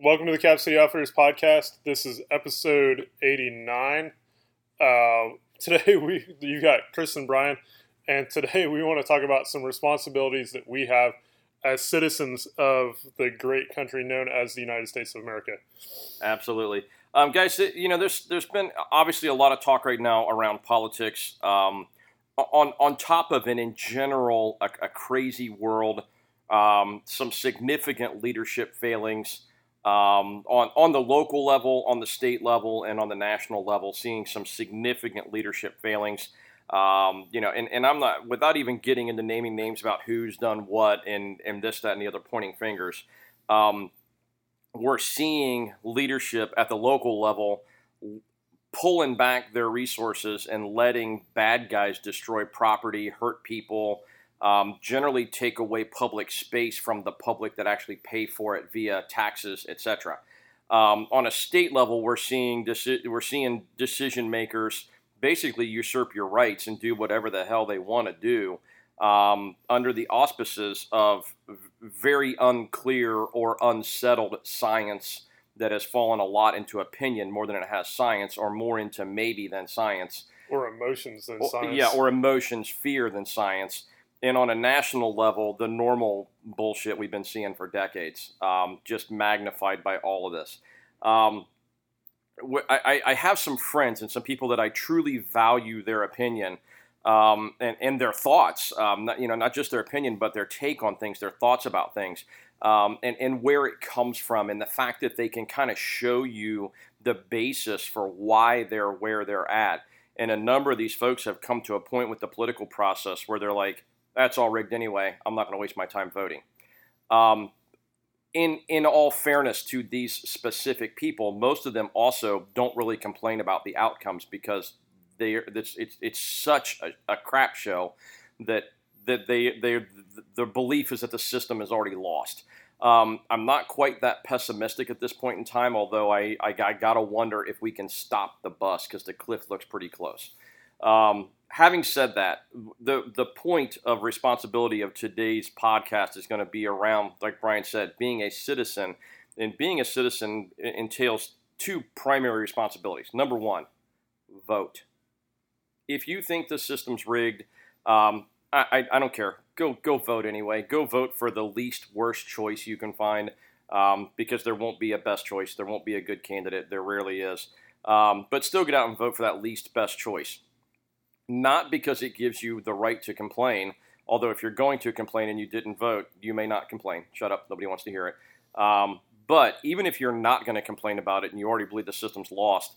Welcome to the Cap City Outfitters podcast. This is episode 89. Today you got Chris and Brian, and today we want to talk about some responsibilities that we have as citizens of the great country known as the United States of America. Absolutely, guys. You know, there's been obviously a lot of talk right now around politics. On top of it, in general, a crazy world, some significant leadership failings. On the local level, on the state level, and on the national level, seeing some significant leadership failings. And I'm not, without even getting into naming names about who's done what and this, that, and the other pointing fingers, we're seeing leadership at the local level pulling back their resources and letting bad guys destroy property, hurt people, generally take away public space from the public that actually pay for it via taxes, etc. On a state level, we're seeing decision makers basically usurp your rights and do whatever the hell they want to do under the auspices of very unclear or unsettled science that has fallen a lot into opinion more than it has science, or more into maybe than science, or emotions than science. Yeah, or emotions, fear than science. And on a national level, the normal bullshit we've been seeing for decades, just magnified by all of this. I have some friends and some people that I truly value their opinion and their thoughts, not just their opinion, but their take on things, their thoughts about things, and where it comes from, and the fact that they can kind of show you the basis for why they're where they're at. And a number of these folks have come to a point with the political process where they're like, that's all rigged anyway. I'm not going to waste my time voting. In all fairness to these specific people, most of them also don't really complain about the outcomes because it's such a crap show that their belief is that the system is already lost. I'm not quite that pessimistic at this point in time, although I got to wonder if we can stop the bus because the cliff looks pretty close. Having said that, the point of responsibility of today's podcast is going to be around, like Brian said, being a citizen. And being a citizen entails two primary responsibilities. Number one, vote. If you think the system's rigged, I don't care. Go vote anyway. Go vote for the least worst choice you can find, because there won't be a best choice. There won't be a good candidate. There rarely is. But still get out and vote for that least best choice. Not because it gives you the right to complain, although if you're going to complain and you didn't vote, you may not complain. Shut up. Nobody wants to hear it. But even if you're not going to complain about it and you already believe the system's lost,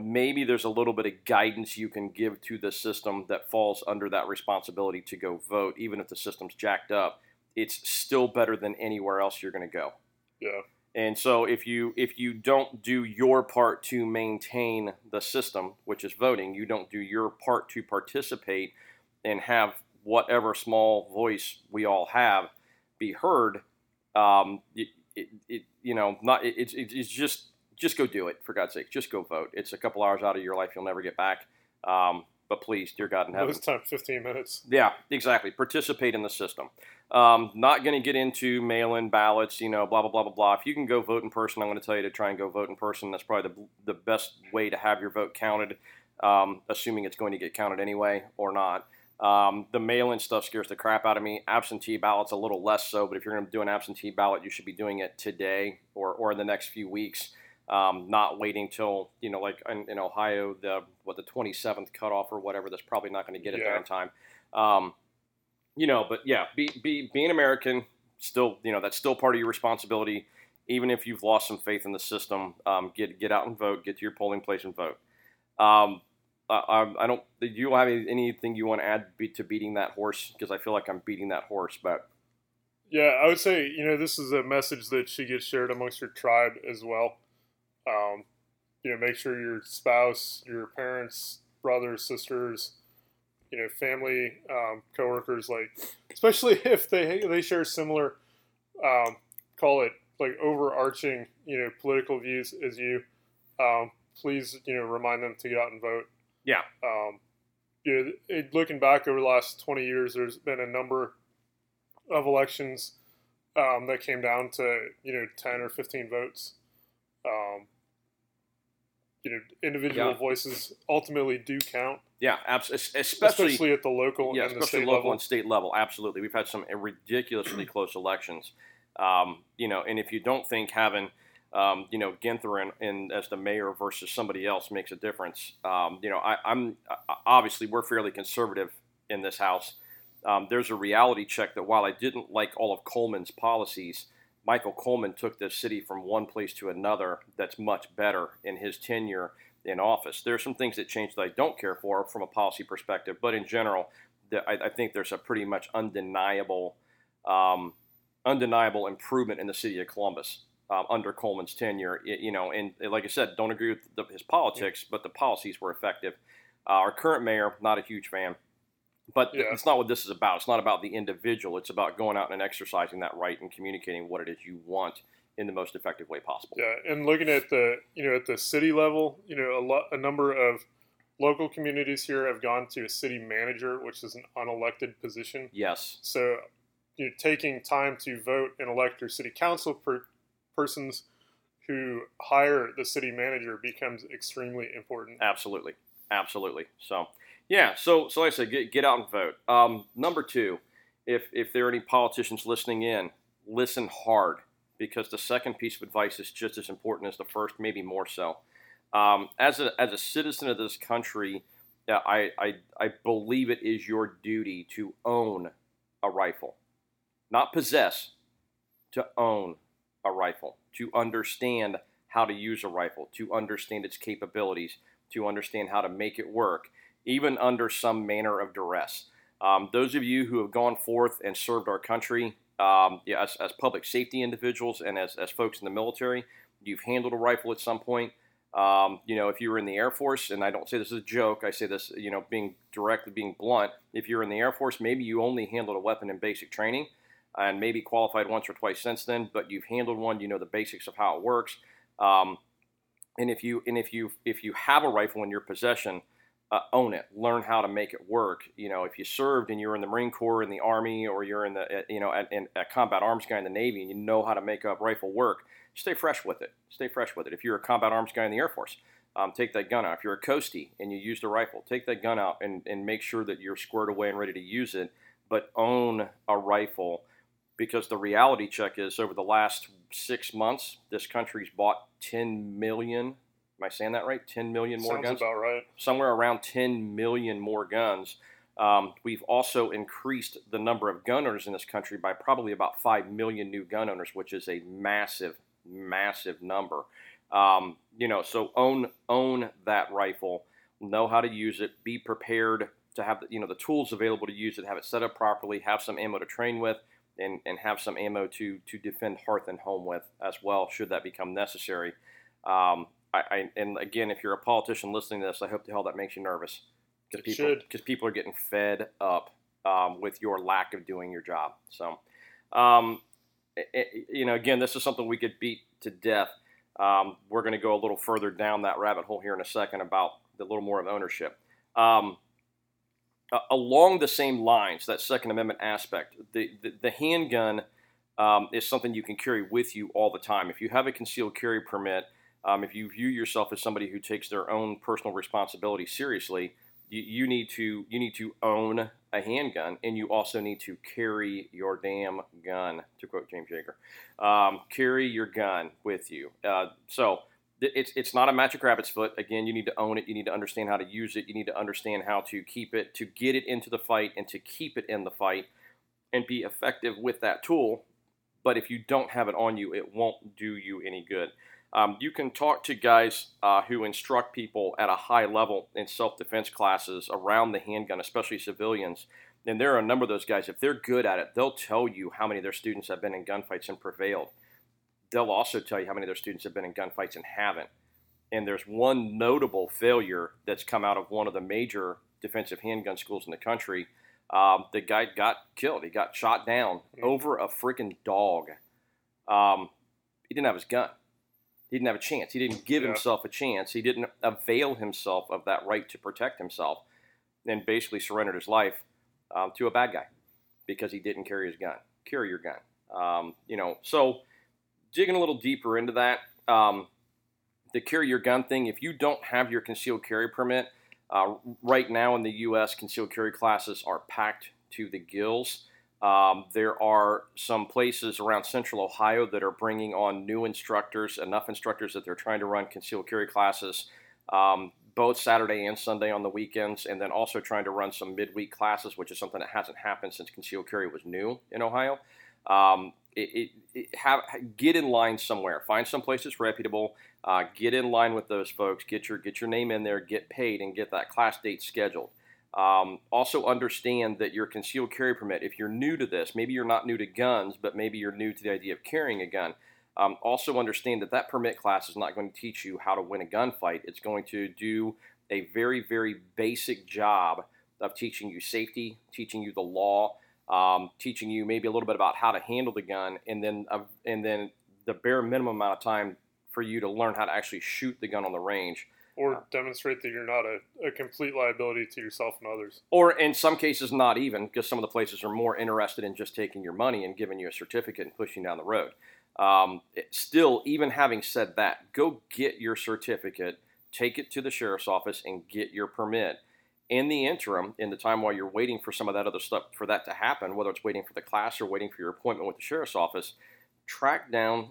maybe there's a little bit of guidance you can give to the system that falls under that responsibility to go vote. Even if the system's jacked up, it's still better than anywhere else you're going to go. Yeah. And so if you don't do your part to maintain the system, which is voting, you don't do your part to participate and have whatever small voice we all have be heard. Just go do it, for God's sake. Just go vote. It's a couple hours out of your life you'll never get back. But please, dear God in heaven. This time, 15 minutes. Yeah, exactly. Participate in the system. Not going to get into mail-in ballots, blah, blah, blah, blah, blah. If you can go vote in person, I'm going to tell you to try and go vote in person. That's probably the best way to have your vote counted, assuming it's going to get counted anyway or not. The mail-in stuff scares the crap out of me. Absentee ballots a little less so, but if you're going to do an absentee ballot, you should be doing it today or in the next few weeks. Not waiting till, like in Ohio, the 27th cutoff or whatever, that's probably not going to get it there in time. But yeah, being American, still, that's still part of your responsibility. Even if you've lost some faith in the system, get out and vote, get to your polling place and vote. Do you have anything you want to add to beating that horse? Because I feel like I'm beating that horse, but. Yeah, I would say, this is a message that should get shared amongst your tribe as well. Make sure your spouse, your parents, brothers, sisters, family, coworkers, like, especially if they share similar, call it like overarching, political views as you, please, remind them to get out and vote. Yeah. Looking back over the last 20 years, there's been a number of elections that came down to, 10 or 15 votes. Individual voices ultimately do count. Yeah, absolutely. Especially at the local and the state level. Absolutely. We've had some ridiculously close elections. And if you don't think having, Ginther in as the mayor versus somebody else makes a difference, I'm obviously we're fairly conservative in this house. There's a reality check that while I didn't like all of Coleman's policies, Michael Coleman took this city from one place to another that's much better in his tenure in office. There are some things that changed that I don't care for from a policy perspective, but in general, I think there's a pretty much undeniable improvement in the city of Columbus under Coleman's tenure. And like I said, don't agree with his politics, but the policies were effective. Our current mayor, not a huge fan. But it's not what this is about. It's not about the individual. It's about going out and exercising that right and communicating what it is you want in the most effective way possible. Yeah, and looking at the at the city level, a number of local communities here have gone to a city manager, which is an unelected position. Yes. So you're taking time to vote and elect your city council persons who hire the city manager becomes extremely important. Absolutely. So. Yeah, so like I said, get out and vote. Number two, if there are any politicians listening in, listen hard, because the second piece of advice is just as important as the first, maybe more so. As a citizen of this country, I believe it is your duty to own a rifle. Not possess, to own a rifle, to understand how to use a rifle, to understand its capabilities, to understand how to make it work, even under some manner of duress. Those of you who have gone forth and served our country as public safety individuals and as folks in the military, you've handled a rifle at some point. If you were in the Air Force, and I don't say this as a joke, I say this, being blunt, if you're in the Air Force, maybe you only handled a weapon in basic training and maybe qualified once or twice since then, but you've handled one, the basics of how it works. And if you have a rifle in your possession, own it. Learn how to make it work. If you served and you're in the Marine Corps, in the Army, or you're in the a combat arms guy in the Navy, and you know how to make a rifle work, stay fresh with it. If you're a combat arms guy in the Air Force, take that gun out. If you're a coastie and you used a rifle, take that gun out and make sure that you're squared away and ready to use it. But own a rifle, because the reality check is over the last 6 months, this country's bought 10 million. Am I saying that right? 10 million more guns? Sounds about right. Somewhere around 10 million more guns. We've also increased the number of gun owners in this country by probably about 5 million new gun owners, which is a massive, massive number. So own that rifle. Know how to use it. Be prepared to have the tools available to use it. Have it set up properly. Have some ammo to train with, and have some ammo to defend hearth and home with as well, should that become necessary. And again, if you're a politician listening to this, I hope to hell that makes you nervous, because people are getting fed up with your lack of doing your job. So, again, this is something we could beat to death. We're going to go a little further down that rabbit hole here in a second about a little more of ownership. Along the same lines, that Second Amendment aspect, the handgun is something you can carry with you all the time. If you have a concealed carry permit, if you view yourself as somebody who takes their own personal responsibility seriously, you need to own a handgun, and you also need to carry your damn gun, to quote James Yeager. Carry your gun with you. It's not a magic rabbit's foot. Again, you need to own it. You need to understand how to use it. You need to understand how to keep it, to get it into the fight, and to keep it in the fight, and be effective with that tool. But if you don't have it on you, it won't do you any good. You can talk to guys who instruct people at a high level in self-defense classes around the handgun, especially civilians. And there are a number of those guys. If they're good at it, they'll tell you how many of their students have been in gunfights and prevailed. They'll also tell you how many of their students have been in gunfights and haven't. And there's one notable failure that's come out of one of the major defensive handgun schools in the country. The guy got killed. He got shot down over a freaking dog. He didn't have his gun. He didn't have a chance. He didn't give himself a chance. He didn't avail himself of that right to protect himself, and basically surrendered his life to a bad guy because he didn't carry his gun. Carry your gun. So digging a little deeper into that, the carry your gun thing, if you don't have your concealed carry permit, right now in the U.S., concealed carry classes are packed to the gills. There are some places around central Ohio that are bringing on new instructors, enough instructors that they're trying to run concealed carry classes both Saturday and Sunday on the weekends, and then also trying to run some midweek classes, which is something that hasn't happened since concealed carry was new in Ohio. Get in line somewhere. Find some place that's reputable. Get in line with those folks. Get your name in there. Get paid and get that class date scheduled. Also understand that your concealed carry permit, if you're new to this, maybe you're not new to guns, but maybe you're new to the idea of carrying a gun. Also understand that that permit class is not going to teach you how to win a gunfight. It's going to do a very, very basic job of teaching you safety, teaching you the law, teaching you maybe a little bit about how to handle the gun, and then the bare minimum amount of time for you to learn how to actually shoot the gun on the range. Or demonstrate that you're not a complete liability to yourself and others. Or in some cases, not even, because some of the places are more interested in just taking your money and giving you a certificate and pushing down the road. Still, even having said that, go get your certificate, take it to the sheriff's office, and get your permit. In the interim, in the time while you're waiting for some of that other stuff for that to happen, whether it's waiting for the class or waiting for your appointment with the sheriff's office, track down.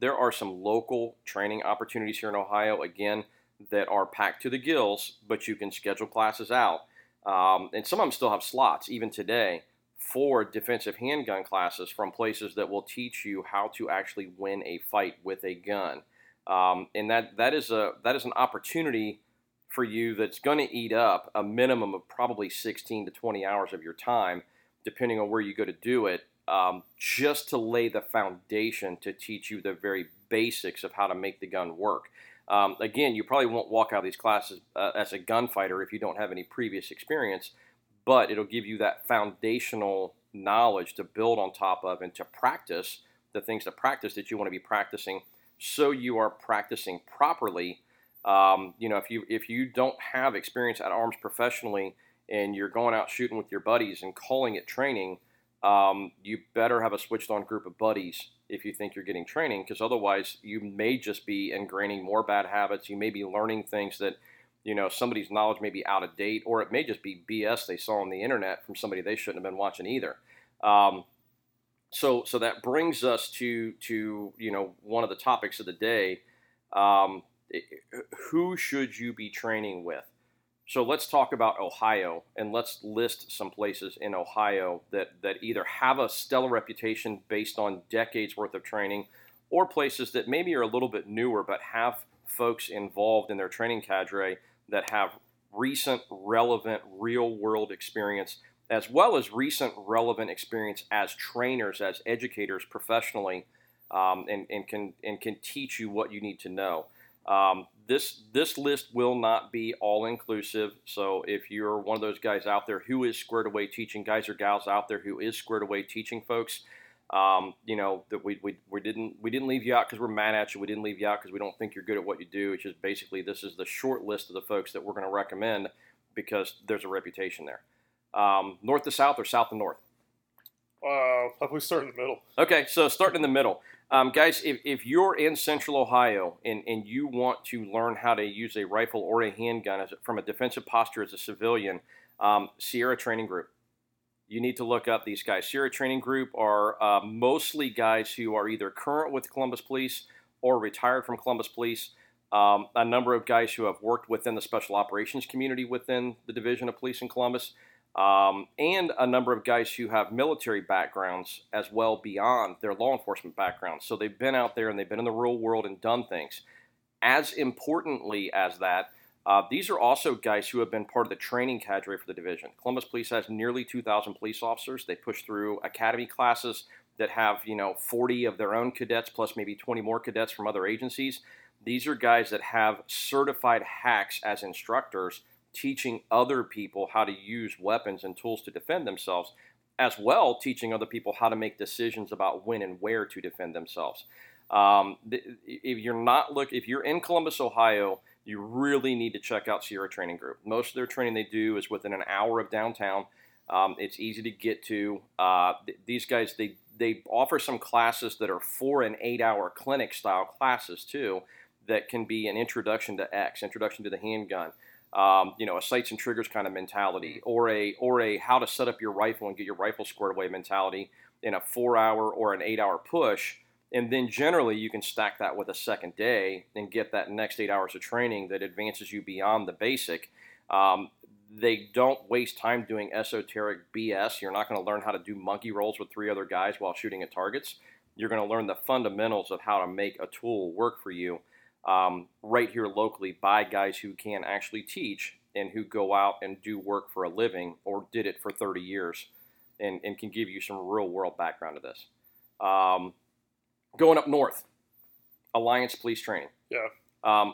There are some local training opportunities here in Ohio, again, that are packed to the gills, but you can schedule classes out. And some of them still have slots, even today, for defensive handgun classes from places that will teach you how to actually win a fight with a gun. And that is an opportunity for you that's going to eat up a minimum of probably 16 to 20 hours of your time, depending on where you go to do it, just to lay the foundation to teach you the very basics of how to make the gun work. Again, you probably won't walk out of these classes as a gunfighter if you don't have any previous experience, but it'll give you that foundational knowledge to build on top of and to practice the things to practice that you want to be practicing, so you are practicing properly. If you don't have experience at arms professionally and you're going out shooting with your buddies and calling it training, you better have a switched-on group of buddies if you think you're getting training, because otherwise you may just be ingraining more bad habits. You may be learning things that, somebody's knowledge may be out of date, or it may just be BS they saw on the internet from somebody they shouldn't have been watching either. So that brings us to one of the topics of the day. Who should you be training with? So let's talk about Ohio, and let's list some places in Ohio that either have a stellar reputation based on decades worth of training, or places that maybe are a little bit newer but have folks involved in their training cadre that have recent, relevant, real-world experience, as well as recent, relevant experience as trainers, as educators professionally, and can teach you what you need to know. This list will not be all-inclusive, so if you're one of those guys out there who is squared away teaching, guys or gals out there who is squared away teaching folks, that we didn't leave you out because we're mad at you. We didn't leave you out because we don't think you're good at what you do. It's just basically this is the short list of the folks that we're going to recommend because there's a reputation there. North to south or south to north? Probably start in the middle. Okay, so starting in the middle. Guys, if you're in central Ohio and you want to learn how to use a rifle or a handgun from a defensive posture as a civilian, Sierra Training Group. You need to look up these guys. Sierra Training Group are mostly guys who are either current with Columbus Police or retired from Columbus Police. A number of guys who have worked within the special operations community within the Division of Police in Columbus. And a number of guys who have military backgrounds as well beyond their law enforcement backgrounds. So they've been out there and they've been in the real world and done things. As importantly as that, these are also guys who have been part of the training cadre for the division. Columbus Police has nearly 2,000 police officers. They push through academy classes that have, 40 of their own cadets plus maybe 20 more cadets from other agencies. These are guys that have certified hacks as instructors, teaching other people how to use weapons and tools to defend themselves, as well teaching other people how to make decisions about when and where to defend themselves. If you're in Columbus, Ohio, you really need to check out Sierra Training Group. Most of their training they do is within an hour of downtown. It's easy to get to. These guys, they they offer some classes that are 4 and 8 hour clinic style classes too, that can be an introduction to X, introduction to the handgun, a sights and triggers kind of mentality, or a how to set up your rifle and get your rifle squared away mentality in a 4 hour or an 8 hour push. And then generally you can stack that with a second day and get that next 8 hours of training that advances you beyond the basic. They don't waste time doing esoteric BS. You're not going to learn how to do monkey rolls with three other guys while shooting at targets. You're going to learn the fundamentals of how to make a tool work for you right here locally by guys who can actually teach and who go out and do work for a living or did it for 30 years and can give you some real world background to this. Going up north, Alliance Police Training. Yeah.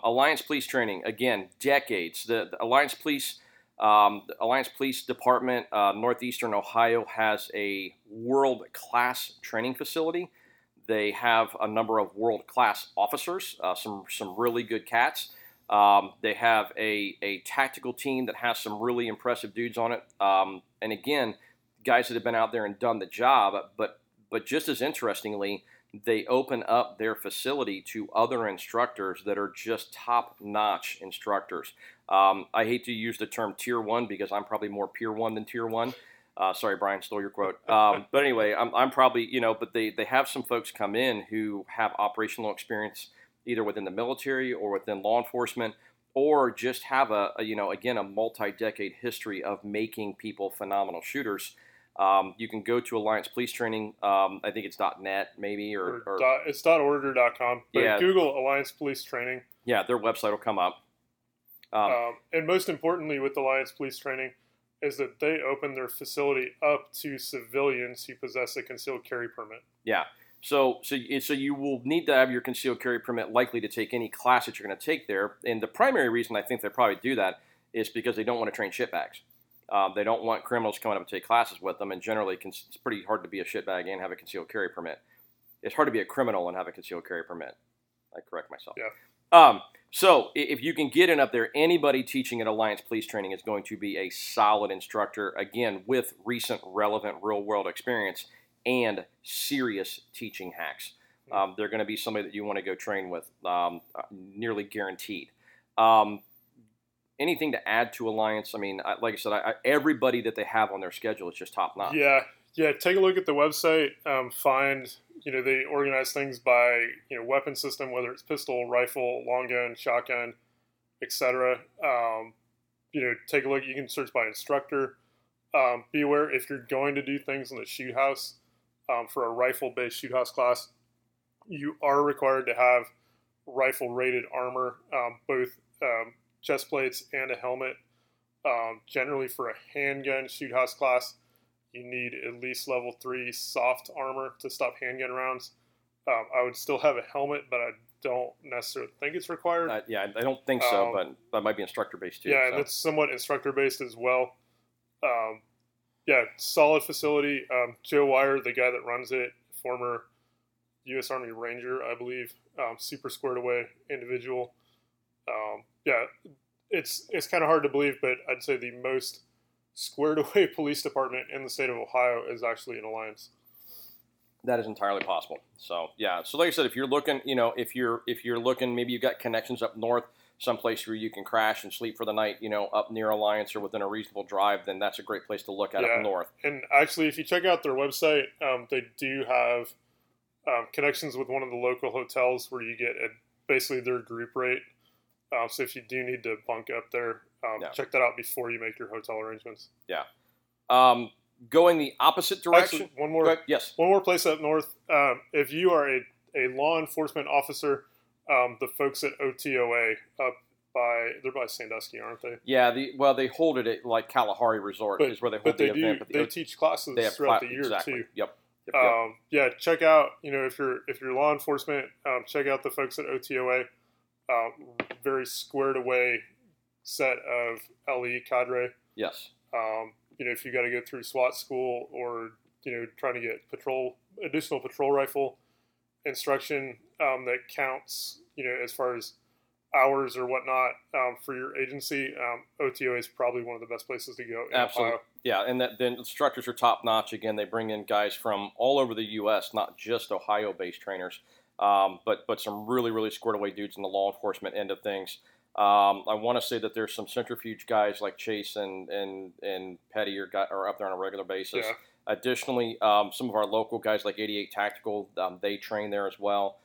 Alliance Police Training, again, decades. The Alliance Police... Alliance Police Department, Northeastern Ohio, has a world-class training facility. They have a number of world-class officers, some really good cats. They have a tactical team that has some really impressive dudes on it. And again, guys that have been out there and done the job, but just as interestingly, they open up their facility to other instructors that are just top-notch instructors. I hate to use the term tier one because I'm probably more peer one than tier one. Sorry, Brian, stole your quote. But anyway, I'm probably, but they have some folks come in who have operational experience either within the military or within law enforcement or just have a multi-decade history of making people phenomenal shooters. You can go to Alliance Police Training. I think it's .net maybe or it's .org or .com. But yeah. Google Alliance Police Training. Yeah, their website will come up. And most importantly with Alliance Police Training is that they open their facility up to civilians who possess a concealed carry permit. Yeah. So you will need to have your concealed carry permit likely to take any class that you're going to take there. And the primary reason I think they probably do that is because they don't want to train shitbags. They don't want criminals coming up to take classes with them, and generally it's pretty hard to be a shitbag and have a concealed carry permit. It's hard to be a criminal and have a concealed carry permit. I correct myself. Yeah. So if you can get in up there, anybody teaching at Alliance Police Training is going to be a solid instructor, again, with recent, relevant, real-world experience and serious teaching hacks. They're going to be somebody that you want to go train with, nearly guaranteed. Anything to add to Alliance? I mean, like I said, everybody that they have on their schedule is just top notch. Yeah. Take a look at the website. Find they organize things by weapon system, whether it's pistol, rifle, long gun, shotgun, etc. Take a look. You can search by instructor. Be aware if you're going to do things in the shoot house for a rifle-based shoot house class, you are required to have rifle-rated armor, both. Chest plates and a helmet. Generally for a handgun shoot house class, you need at least level 3 soft armor to stop handgun rounds. I would still have a helmet, but I don't necessarily think it's required. I don't think so, but that might be instructor-based too. Yeah, that's somewhat instructor-based as well. Solid facility. Joe Wire, the guy that runs it, former U.S. Army Ranger, I believe, super squared away individual. It's kind of hard to believe, but I'd say the most squared away police department in the state of Ohio is actually an Alliance. That is entirely possible. So yeah, so like I said, if you're looking, if you're looking, maybe you've got connections up north, someplace where you can crash and sleep for the night, up near Alliance or within a reasonable drive, then that's a great place to look at up north. And actually, if you check out their website, they do have connections with one of the local hotels where you get basically their group rate. So if you do need to bunk up there, check that out before you make your hotel arrangements. Yeah. Going the opposite direction. Actually, one more place up north. If you are a law enforcement officer, the folks at OTOA they're by Sandusky, aren't they? Yeah. They hold it at like Kalahari Resort is where they hold the event. But they teach classes throughout the year too. Yep. Check out, if you're law enforcement, check out the folks at OTOA. Very squared away set of LE cadre. Yes. If you got to go through SWAT school or trying to get additional patrol rifle instruction that counts. As far as hours or whatnot for your agency, OTOA is probably one of the best places to go in Absolutely. Ohio. Yeah, and that, then instructors are top-notch. Again, they bring in guys from all over the U.S., not just Ohio-based trainers, but some really, really squared-away dudes in the law enforcement end of things. I want to say that there's some centrifuge guys like Chase and Petty are up there on a regular basis. Yeah. Additionally, some of our local guys like 88 Tactical, they train there as well.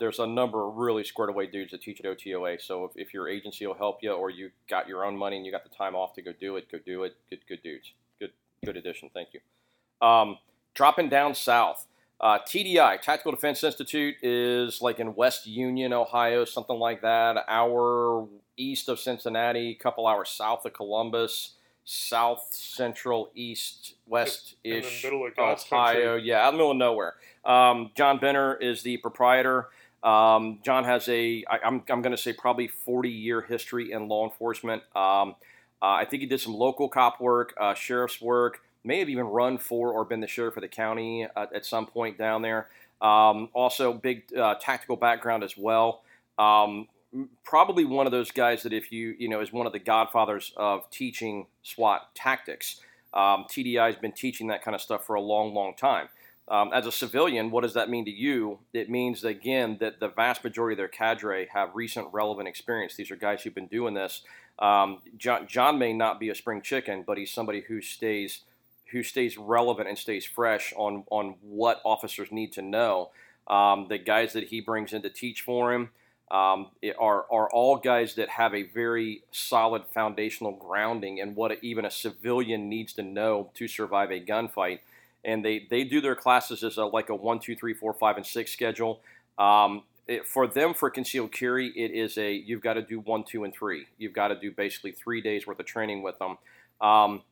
There's a number of really squared away dudes that teach at OTOA. So if your agency will help you, or you got your own money and you got the time off to go do it. Good dudes. Good addition. Thank you. Dropping down south, TDI, Tactical Defense Institute, is like in West Union, Ohio, something like that. An hour east of Cincinnati, a couple hours south of Columbus, south, central, east, west-ish, Ohio. Yeah, out in the middle of nowhere. John Benner is the proprietor. John has I'm going to say probably 40-year history in law enforcement. I think he did some local cop work, sheriff's work, may have even run for or been the sheriff of the county at some point down there. Also, big tactical background as well. Probably one of those guys that if you is one of the godfathers of teaching SWAT tactics. TDI has been teaching that kind of stuff for a long, long time. As a civilian, what does that mean to you? It means, again, that the vast majority of their cadre have recent relevant experience. These are guys who've been doing this. John may not be a spring chicken, but he's somebody who stays relevant and stays fresh on what officers need to know. The guys that he brings in to teach for him are all guys that have a very solid foundational grounding in what even a civilian needs to know to survive a gunfight. And they do their classes as a 1, 2, 3, 4, 5, and 6 schedule. For them, for concealed carry, it is you've got to do 1, 2, and 3. You've got to do basically 3 days worth of training with them.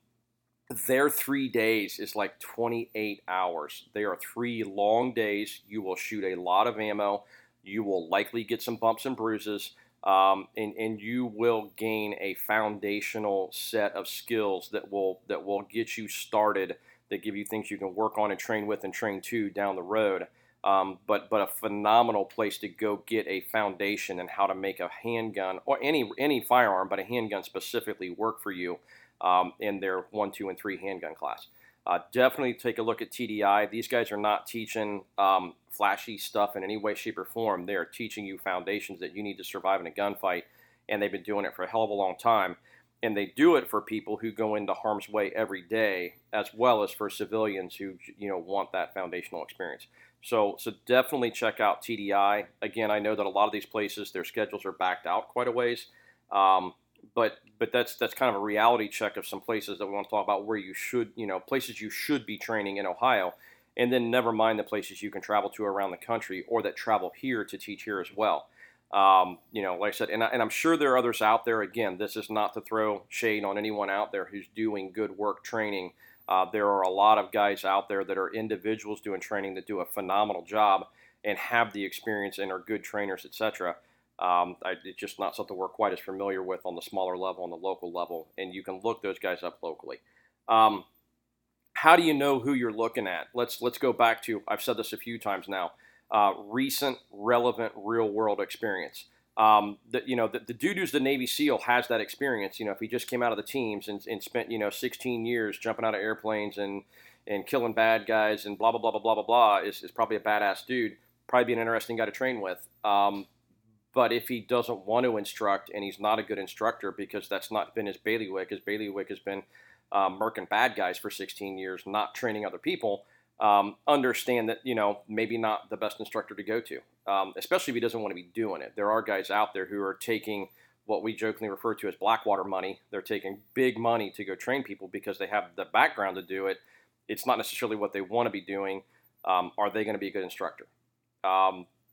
Their 3 days is like 28 hours. They are 3 long days. You will shoot a lot of ammo. You will likely get some bumps and bruises, and you will gain a foundational set of skills that will get you started, that give you things you can work on and train with and train to down the road. But a phenomenal place to go get a foundation and how to make a handgun or any firearm, but a handgun specifically, work for you. In their 1, 2, and 3 handgun class. Definitely take a look at TDI. These guys are not teaching flashy stuff in any way, shape, or form. They are teaching you foundations that you need to survive in a gunfight, and they've been doing it for a hell of a long time. And they do it for people who go into harm's way every day, as well as for civilians who want that foundational experience. So definitely check out TDI. Again, I know that a lot of these places, their schedules are backed out quite a ways. But that's kind of a reality check of some places that we want to talk about where you should, places you should be training in Ohio, and then never mind the places you can travel to around the country or that travel here to teach here as well. Like I said, and I'm sure there are others out there. Again, this is not to throw shade on anyone out there who's doing good work training. There are a lot of guys out there that are individuals doing training that do a phenomenal job and have the experience and are good trainers, etc. It's just not something we're quite as familiar with on the smaller level, on the local level, and you can look those guys up locally. How do you know who you're looking at? Let's go back to, I've said this a few times now, recent, relevant, real-world experience. The dude who's the Navy SEAL has that experience. If he just came out of the teams and spent 16 years jumping out of airplanes and killing bad guys and blah, blah, blah, blah, blah, blah, blah, is probably a badass dude, probably be an interesting guy to train with. But if he doesn't want to instruct and he's not a good instructor because that's not been his bailiwick has been murking bad guys for 16 years, not training other people, understand that, maybe not the best instructor to go to, especially if he doesn't want to be doing it. There are guys out there who are taking what we jokingly refer to as Blackwater money. They're taking big money to go train people because they have the background to do it. It's not necessarily what they want to be doing. Are they going to be a good instructor?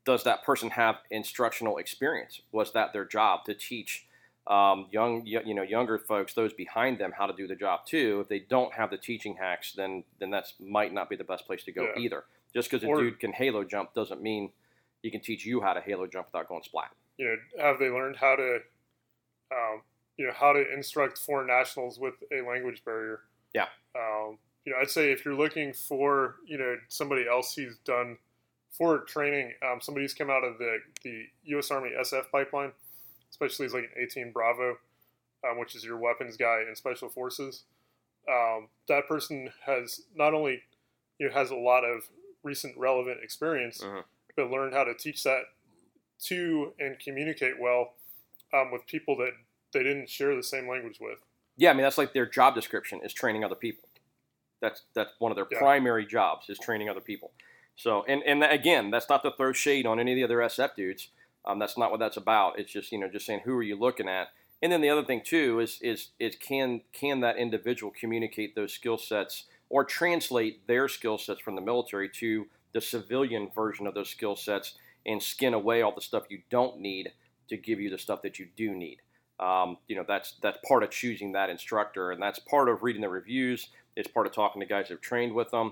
Does that person have instructional experience? Was that their job to teach younger folks, those behind them, how to do the job too? If they don't have the teaching hacks, then that might not be the best place to go either. Just because a dude can halo jump doesn't mean you can teach you how to halo jump without going splat. Have they learned how to, how to instruct foreign nationals with a language barrier? Yeah. I'd say if you're looking for somebody else who's done for training, somebody's come out of the U.S. Army SF pipeline. especially as like an 18 Bravo, which is your weapons guy in Special Forces. That person has not only, you know, has a lot of recent relevant experience, but learned how to teach that to and communicate well with people that they didn't share the same language with. Yeah, I mean, that's like their job description is training other people. That's one of their primary jobs is training other people. So, and again, that's not to throw shade on any of the other SF dudes. That's not what that's about. It's just, you know, just saying, who are you looking at? And then the other thing too is can that individual communicate those skill sets or translate their skill sets from the military to the civilian version of those skill sets and skin away all the stuff you don't need to give you the stuff that you do need. You know, that's part of choosing that instructor, and that's part of reading the reviews. It's part of talking to guys who've trained with them.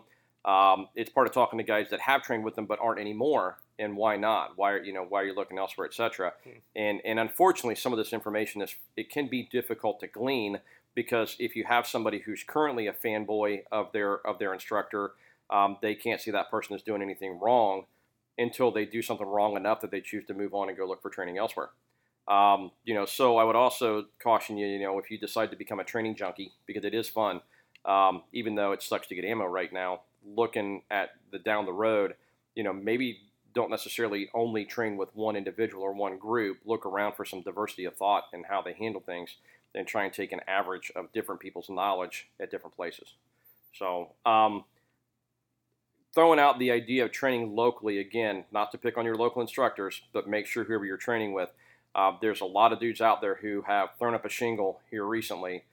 It's part of talking to guys that have trained with them but aren't anymore, and why not? Why, you know, why are you looking elsewhere, et cetera? And unfortunately, some of this information is it can be difficult to glean because if you have somebody who's currently a fanboy of their instructor, they can't see that person as doing anything wrong until they do something wrong enough that they choose to move on and go look for training elsewhere. You know, so I would also caution you, you know, if you decide to become a training junkie, because it is fun, even though it sucks to get ammo right now, looking at the down the road, you know, maybe don't necessarily only train with one individual or one group, look around for some diversity of thought and how they handle things, and try and take an average of different people's knowledge at different places. So, throwing out the idea of training locally, again, not to pick on your local instructors, but make sure whoever you're training with, there's a lot of dudes out there who have thrown up a shingle here recently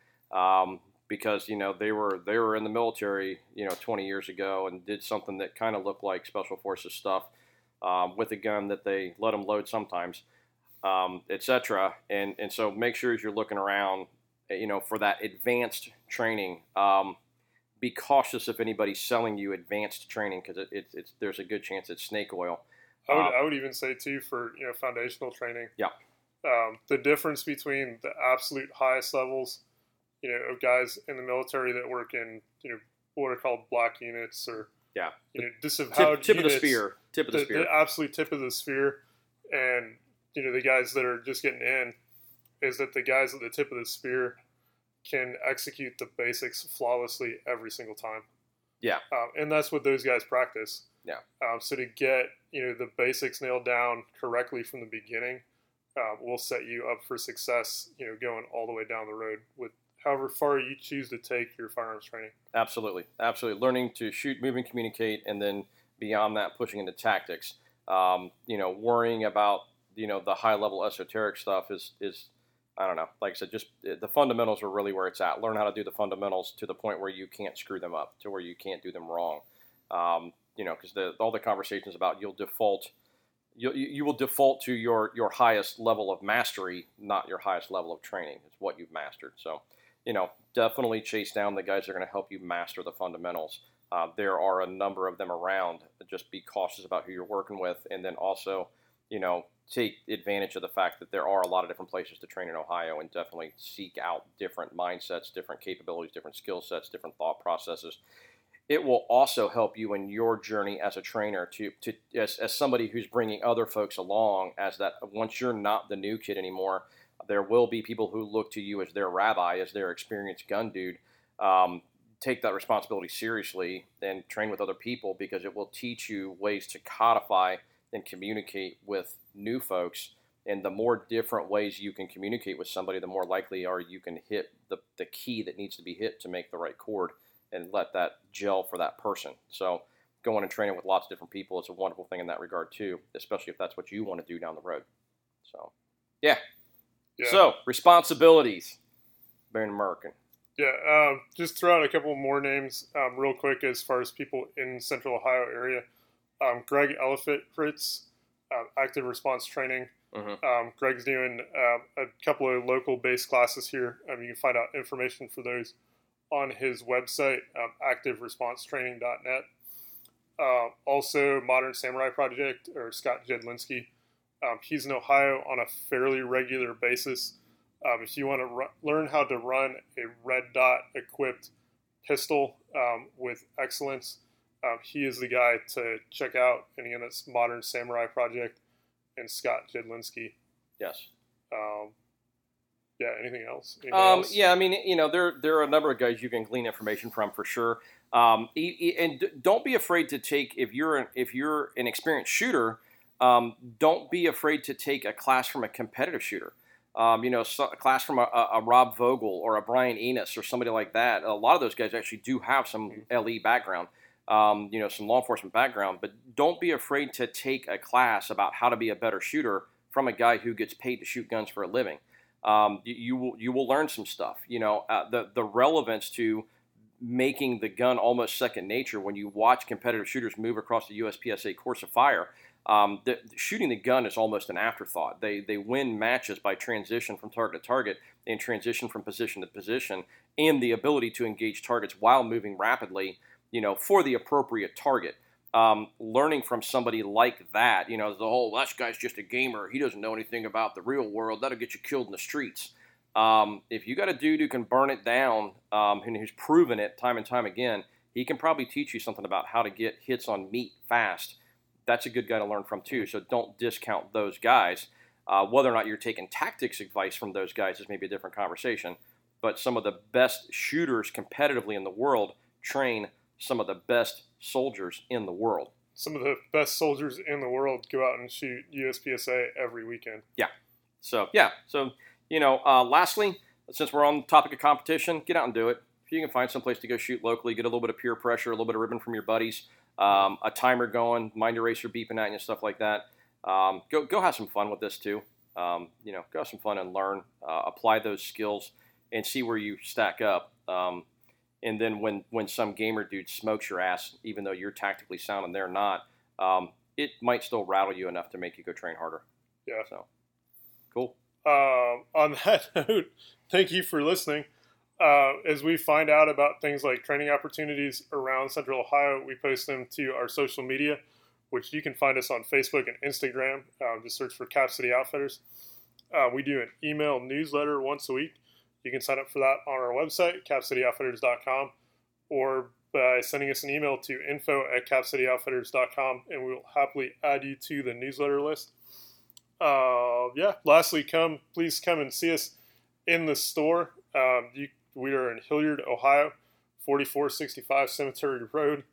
because, you know, they were in the military, you know, 20 years ago and did something that kind of looked like Special Forces stuff with a gun that they let them load sometimes, et cetera. And so make sure as you're looking around, you know, for that advanced training, be cautious if anybody's selling you advanced training because it's there's a good chance it's snake oil. I would even say, too, for, you know, foundational training. Yeah. The difference between the absolute highest levels, you know, of guys in the military that work in, you know, what are called black units or, you know, tip of the spear, the absolute tip of the spear. And, you know, the guys that are just getting in is that the guys at the tip of the spear can execute the basics flawlessly every single time. Yeah. And that's what those guys practice. Yeah. So to get, you know, the basics nailed down correctly from the beginning, will set you up for success, you know, going all the way down the road with however far you choose to take your firearms training. Absolutely. Absolutely. Learning to shoot, move, and communicate, and then beyond that, pushing into tactics. You know, worrying about, you know, the high-level esoteric stuff is I don't know, like I said, just the fundamentals are really where it's at. Learn how to do the fundamentals to the point where you can't screw them up, to where you can't do them wrong. You know, because all the conversations about you will default to your highest level of mastery, not your highest level of training. It's what you've mastered. So, you know, definitely chase down the guys that are going to help you master the fundamentals. There are a number of them around. Just be cautious about who you're working with, and then also, you know, take advantage of the fact that there are a lot of different places to train in Ohio, and definitely seek out different mindsets, different capabilities, different skill sets, different thought processes. It will also help you in your journey as a trainer as somebody who's bringing other folks along, as that once you're not the new kid anymore, there will be people who look to you as their rabbi, as their experienced gun dude. Take that responsibility seriously and train with other people, because it will teach you ways to codify and communicate with new folks. And the more different ways you can communicate with somebody, the more likely are you can hit the key that needs to be hit to make the right chord and let that gel for that person. So going and training with lots of different people is a wonderful thing in that regard too, especially if that's what you want to do down the road. So, yeah. So responsibilities, Baron American. Yeah, just throw out a couple more names real quick as far as people in Central Ohio area. Greg Ellifritz, Active Response Training. Greg's doing a couple of local-based classes here. You can find out information for those on his website, activeresponsetraining.net. Also, Modern Samurai Project, or Scott Jedlinski. He's in Ohio on a fairly regular basis. If you want to learn how to run a red dot-equipped pistol with excellence, he is the guy to check out. And again, that's Modern Samurai Project and Scott Jedlinski. Yes. Yeah, anything else? Yeah, I mean, you know, there are a number of guys you can glean information from for sure. And don't be afraid to take, if you're an experienced shooter, don't be afraid to take a class from a competitive shooter. A class from a Rob Vogel or a Brian Enos or somebody like that. A lot of those guys actually do have some LE background, some law enforcement background. But don't be afraid to take a class about how to be a better shooter from a guy who gets paid to shoot guns for a living. You will learn some stuff. The relevance to making the gun almost second nature when you watch competitive shooters move across the USPSA course of fire. Shooting the gun is almost an afterthought. They win matches by transition from target to target and transition from position to position, and the ability to engage targets while moving rapidly, for the appropriate target. Learning from somebody like that, that guy's just a gamer. He doesn't know anything about the real world. That'll get you killed in the streets. If you got a dude who can burn it down and who's proven it time and time again, he can probably teach you something about how to get hits on meat fast. That's a good guy to learn from too. So don't discount those guys. Whether or not you're taking tactics advice from those guys is maybe a different conversation. But some of the best shooters competitively in the world train some of the best soldiers in the world. Some of the best soldiers in the world go out and shoot USPSA every weekend. Yeah. Lastly, since we're on the topic of competition, get out and do it. If you can find someplace to go shoot locally, get a little bit of peer pressure, a little bit of ribbon from your buddies, a timer going, mind eraser beeping at you and stuff like that. Go have some fun with this too. Go have some fun and learn, apply those skills and see where you stack up. And then when some gamer dude smokes your ass, even though you're tactically sound and they're not, it might still rattle you enough to make you go train harder. Yeah. So, cool. On that note, thank you for listening. As we find out about things like training opportunities around Central Ohio, we post them to our social media, which you can find us on Facebook and Instagram. Just search for Cap City Outfitters. We do an email newsletter once a week. You can sign up for that on our website, capcityoutfitters.com, or by sending us an email to info@capcityoutfitters.com, and we will happily add you to the newsletter list. Lastly, please come and see us in the store. We are in Hilliard, Ohio, 4465 Cemetery Road.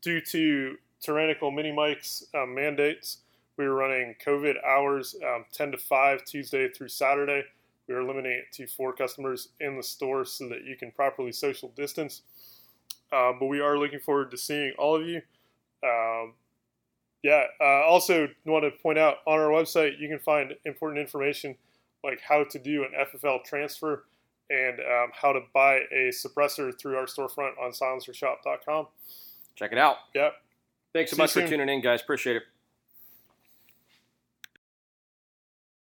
Due to tyrannical mini mics mandates, we were running COVID hours 10 to 5 Tuesday through Saturday. We are limiting it to 4 customers in the store so that you can properly social distance. But we are looking forward to seeing all of you. Also want to point out on our website, you can find important information like how to do an FFL transfer and how to buy a suppressor through our storefront on silencershop.com. Check it out. Yep. Thanks so much for tuning in, guys. Appreciate it.